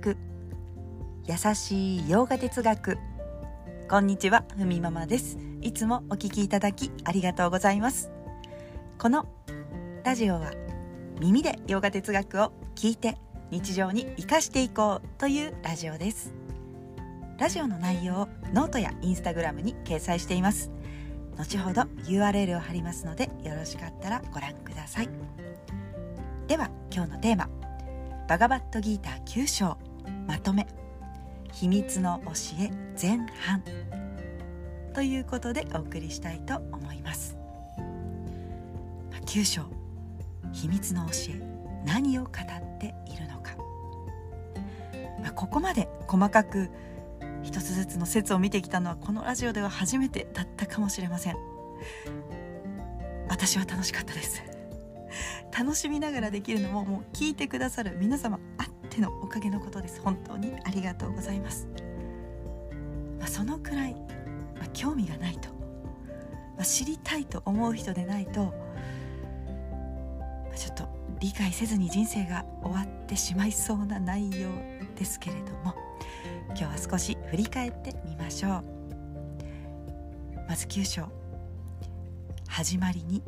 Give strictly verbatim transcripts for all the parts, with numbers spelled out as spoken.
聞く優しい洋画哲学。こんにちは、ふみママです。いつもお聞きいただきありがとうございます。このラジオは耳で洋画哲学を聞いて日常に生かしていこうというラジオです。ラジオの内容をノートやインスタグラムに掲載しています。後ほど ユーアールエル を貼りますので、よろしかったらご覧ください。では今日のテーマ、バガバットギーターきゅう章まとめ、秘密の教え前半ということでお送りしたいと思います。きゅう章、秘密の教え、何を語っているのか。ここまで細かく一つずつの説を見てきたのは、このラジオでは初めてだったかもしれません。私は楽しかったです。楽しみながらできるのも、もう聞いてくださる皆様あってのおかげのことです。本当にありがとうございます。まあ、そのくらい、まあ、興味がないと、まあ、知りたいと思う人でないと、まあ、ちょっと理解せずに人生が終わってしまいそうな内容ですけれども、今日は少し振り返ってみましょう。まずきゅう章、始まりに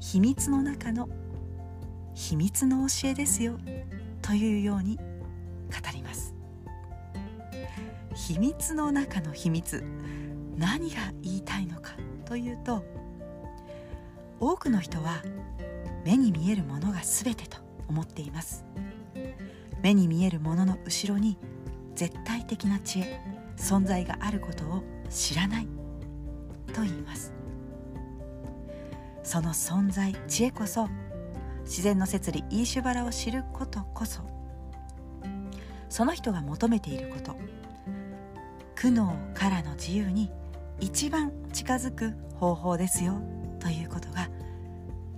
秘密の中の秘密の教えですよというように語ります。秘密の中の秘密、何が言いたいのかというと、多くの人は目に見えるものが全てと思っています。目に見えるものの後ろに絶対的な知恵、存在があることを知らないと言います。その存在、知恵こそ、自然の摂理イーシュバラを知ることこそ、その人が求めていること、苦悩からの自由に一番近づく方法ですよということが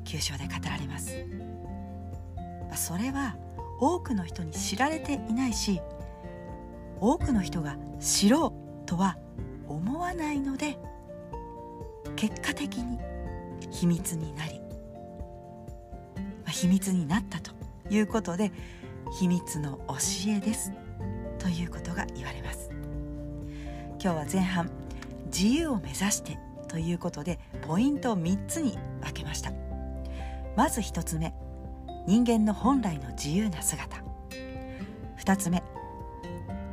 きゅう章で語られます。それは多くの人に知られていないし、多くの人が知ろうとは思わないので、結果的に秘密になり、まあ、秘密になったということで、秘密の教えですということが言われます。今日は前半、自由を目指してということでポイントをみっつに分けました。まずひとつめ、人間の本来の自由な姿。ふたつめ、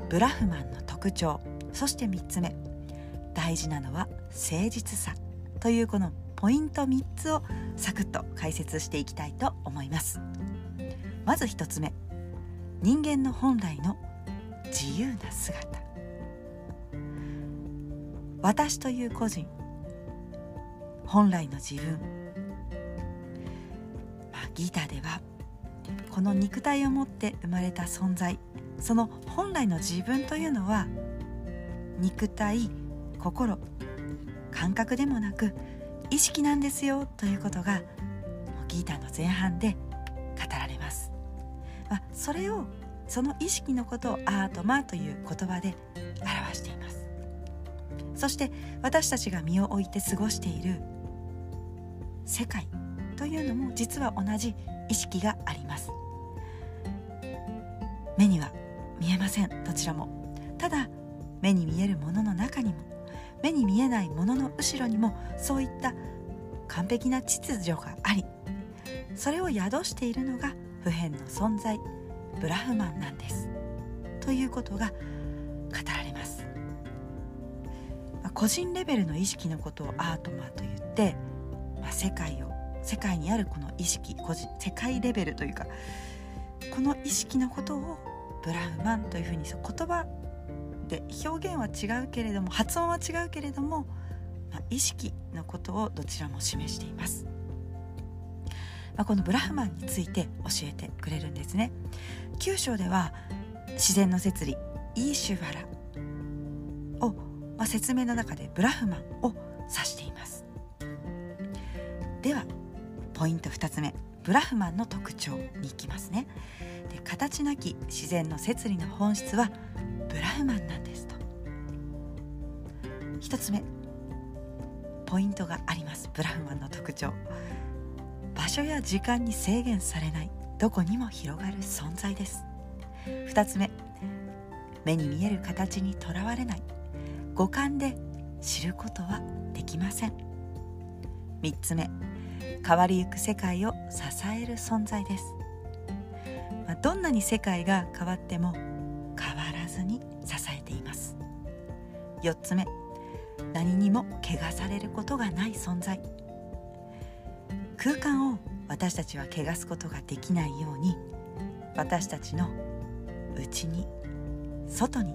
ブラフマンの特徴。そしてみっつめ、大事なのは誠実さという、このポイントみっつをサクッと解説していきたいと思います。まずひとつめ、人間の本来の自由な姿。私という個人、本来の自分、まあ、ギーターではこの肉体を持って生まれた存在、その本来の自分というのは、肉体、心、感覚でもなく意識なんですよということがギータの前半で語られます。まあ、それを、その意識のことをアートマという言葉で表しています。そして私たちが身を置いて過ごしている世界というのも、実は同じ意識があります。目には見えません、どちらも。ただ目に見えるものの中にも、目に見えないものの後ろにも、そういった完璧な秩序があり、それを宿しているのが普遍の存在、ブラフマンなんですということが語られます。まあ、個人レベルの意識のことをアートマと言って、まあ、世界を世界にあるこの意識、個人世界レベルというか、この意識のことをブラフマンというふうに、言葉で表現は違うけれども、発音は違うけれども、まあ、意識のことをどちらも示しています。まあ、このブラフマンについて教えてくれるんですね。きゅう章では自然の摂理イーシュバラを、まあ、説明の中でブラフマンを指しています。ではポイントふたつめ、ブラフマンの特徴に行きますね。で、形なき自然の摂理の本質はブラフマンなんですと。ひとつめ、ポイントがあります。ブラフマンの特徴、場所や時間に制限されない、どこにも広がる存在です。ふたつめ、目に見える形にとらわれない、五感で知ることはできません。みっつめ、変わりゆく世界を支える存在です。まあ、どんなに世界が変わっても変わらずに支えています。よっつめ、何にも汚されることがない存在。空間を私たちは汚すことができないように、私たちの内に外に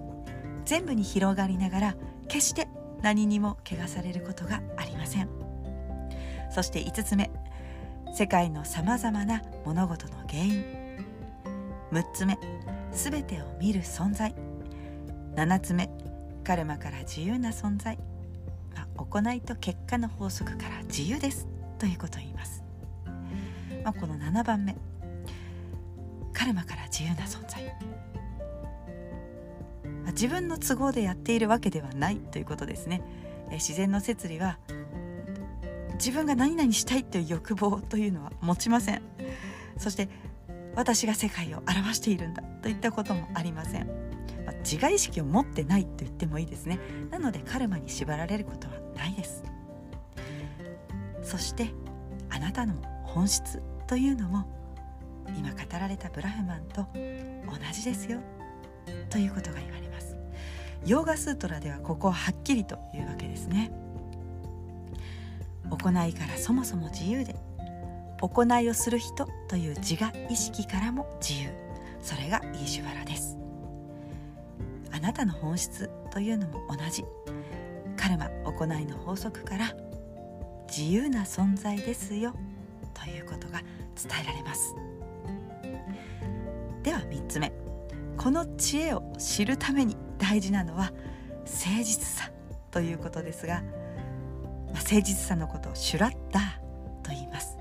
全部に広がりながら、決して何にも汚されることがありません。そしていつつめ、世界のさまざまな物事の原因。むっつめ、すべてを見る存在。ななつめ、カルマから自由な存在、まあ、行いと結果の法則から自由ですということを言います。まあ、このななばんめ、カルマから自由な存在、まあ、自分の都合でやっているわけではないということですね。え自然の摂理は自分が何々したいという欲望というのは持ちません。そして私が世界を表しているんだといったこともありません。まあ、自我意識を持ってないと言ってもいいですね。なのでカルマに縛られることはないです。そしてあなたの本質というのも今語られたブラフマンと同じですよということが言われます。ヨーガスートラではここをはっきりというわけですね。行いからそもそも自由で、行いをする人という自我意識からも自由、それがイーシュヴァラです。あなたの本質というのも同じ、カルマ行いの法則から自由な存在ですよということが伝えられます。ではみっつめ、この知恵を知るために大事なのは誠実さということですが、誠実さのことをシュラッダーと言います。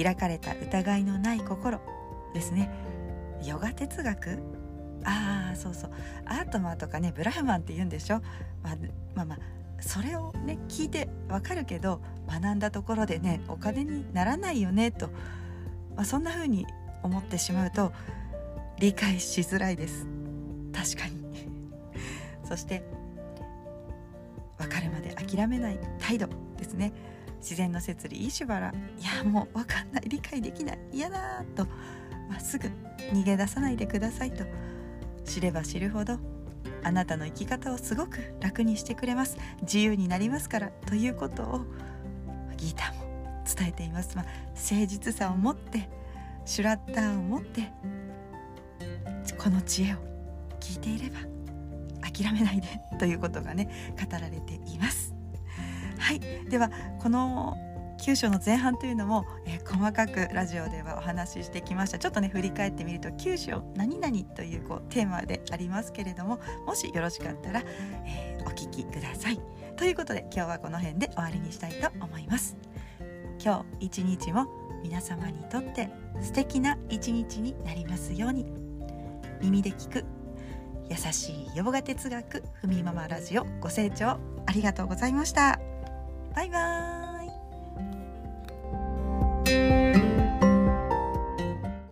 開かれた疑いのない心ですね。ヨガ哲学、ああそうそうアートマとかね、ブラフマンって言うんでしょ。まあまあ、まあ、それをね聞いてわかるけど、学んだところでねお金にならないよねと、まあ、そんな風に思ってしまうと理解しづらいです。確かにそして分かるまで諦めない態度ですね。自然の摂理イーシュヴァラ、いやもう分かんない、理解できない、嫌だと、まあ、すぐ逃げ出さないでくださいと。知れば知るほどあなたの生き方をすごく楽にしてくれます、自由になりますからということをギータも伝えています。まあ、誠実さを持って、シュラッダーを持って、この知恵を聞いていれば諦めないでということがね語られています。はい、ではこのきゅう章の前半というのも、えー、細かくラジオではお話ししてきました。ちょっとね振り返ってみるときゅう章何々という、こうテーマでありますけれども、もしよろしかったら、えー、お聞きくださいということで、今日はこの辺で終わりにしたいと思います。今日一日も皆様にとって素敵な一日になりますように。耳で聞く優しいヨガ哲学、ふみママラジオ、ご清聴ありがとうございました。バイバーイ。